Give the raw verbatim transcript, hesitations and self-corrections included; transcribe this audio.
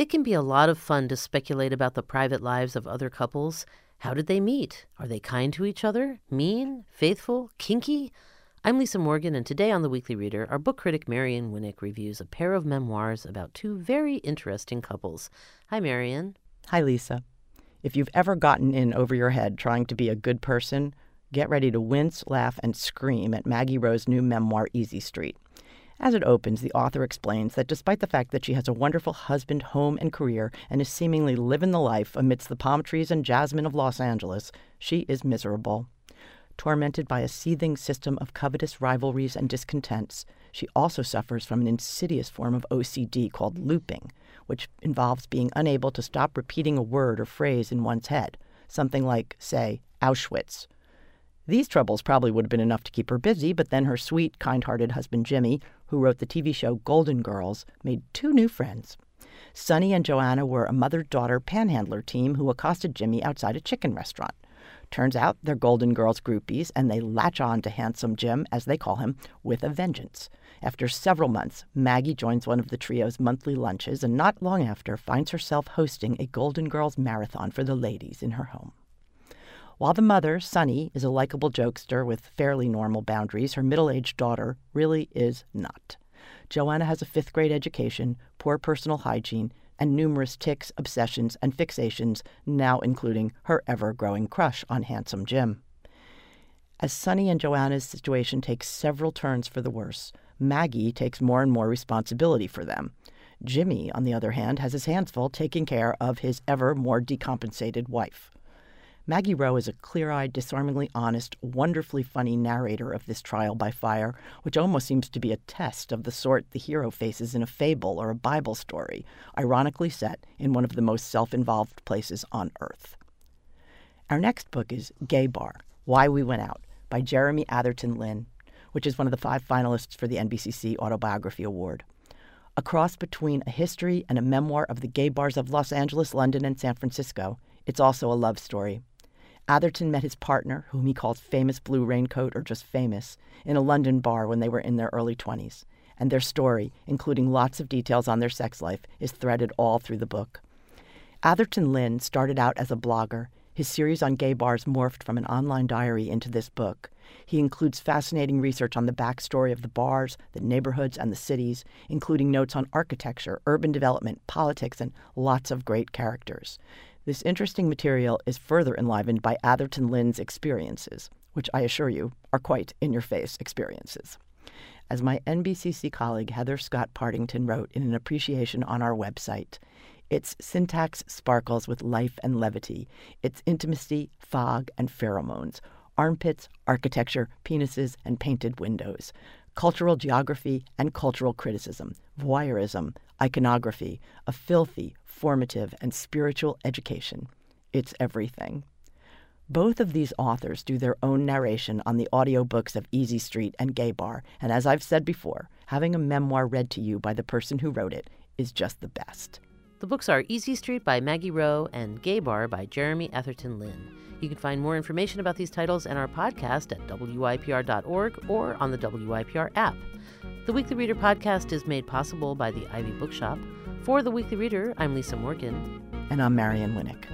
It can be a lot of fun to speculate about the private lives of other couples. How did they meet? Are they kind to each other? Mean? Faithful? Kinky? I'm Lisa Morgan, and today on The Weekly Reader, our book critic Marian Winnick reviews a pair of memoirs about two very interesting couples. Hi, Marian. Hi, Lisa. If you've ever gotten in over your head trying to be a good person, get ready to wince, laugh, and scream at Maggie Rowe's new memoir, Easy Street. As it opens, the author explains that despite the fact that she has a wonderful husband, home, and career, and is seemingly living the life amidst the palm trees and jasmine of Los Angeles, she is miserable. Tormented by a seething system of covetous rivalries and discontents, she also suffers from an insidious form of O C D called looping, which involves being unable to stop repeating a word or phrase in one's head, something like, say, Auschwitz. These troubles probably would have been enough to keep her busy, but then her sweet, kind-hearted husband Jimmy, who wrote the T V show Golden Girls, made two new friends. Sonny and Joanna were a mother-daughter panhandler team who accosted Jimmy outside a chicken restaurant. Turns out they're Golden Girls groupies, and they latch on to Handsome Jim, as they call him, with a vengeance. After several months, Maggie joins one of the trio's monthly lunches and not long after finds herself hosting a Golden Girls marathon for the ladies in her home. While the mother, Sonny, is a likable jokester with fairly normal boundaries, her middle-aged daughter really is not. Joanna has a fifth-grade education, poor personal hygiene, and numerous tics, obsessions, and fixations, now including her ever-growing crush on Handsome Jim. As Sonny and Joanna's situation takes several turns for the worse, Maggie takes more and more responsibility for them. Jimmy, on the other hand, has his hands full taking care of his ever more decompensated wife. Maggie Rowe is a clear-eyed, disarmingly honest, wonderfully funny narrator of this trial by fire, which almost seems to be a test of the sort the hero faces in a fable or a Bible story, ironically set in one of the most self-involved places on earth. Our next book is Gay Bar, Why We Went Out, by Jeremy Atherton Lin, which is one of the five finalists for the N B C C Autobiography Award. A cross between a history and a memoir of the gay bars of Los Angeles, London, and San Francisco, it's also a love story. Atherton met his partner, whom he called Famous Blue Raincoat or just Famous, in a London bar when they were in their early twenties. And their story, including lots of details on their sex life, is threaded all through the book. Atherton Lin started out as a blogger. His series on gay bars morphed from an online diary into this book. He includes fascinating research on the backstory of the bars, the neighborhoods, and the cities, including notes on architecture, urban development, politics, and lots of great characters. This interesting material is further enlivened by Atherton Lin's experiences, which I assure you are quite in-your-face experiences. As my N B C C colleague Heather Scott Partington wrote in an appreciation on our website, its syntax sparkles with life and levity, its intimacy, fog, and pheromones, armpits, architecture, penises, and painted windows, cultural geography and cultural criticism, voyeurism, iconography, a filthy, formative, and spiritual education. It's everything. Both of these authors do their own narration on the audiobooks of Easy Street and Gay Bar, and as I've said before, having a memoir read to you by the person who wrote it is just the best. The books are Easy Street by Maggie Rowe and Gay Bar by Jeremy Atherton Lin. You can find more information about these titles and our podcast at W I P R dot org or on the W I P R app. The Weekly Reader podcast is made possible by the Ivy Bookshop. For The Weekly Reader, I'm Lisa Morgan. And I'm Marian Winnick.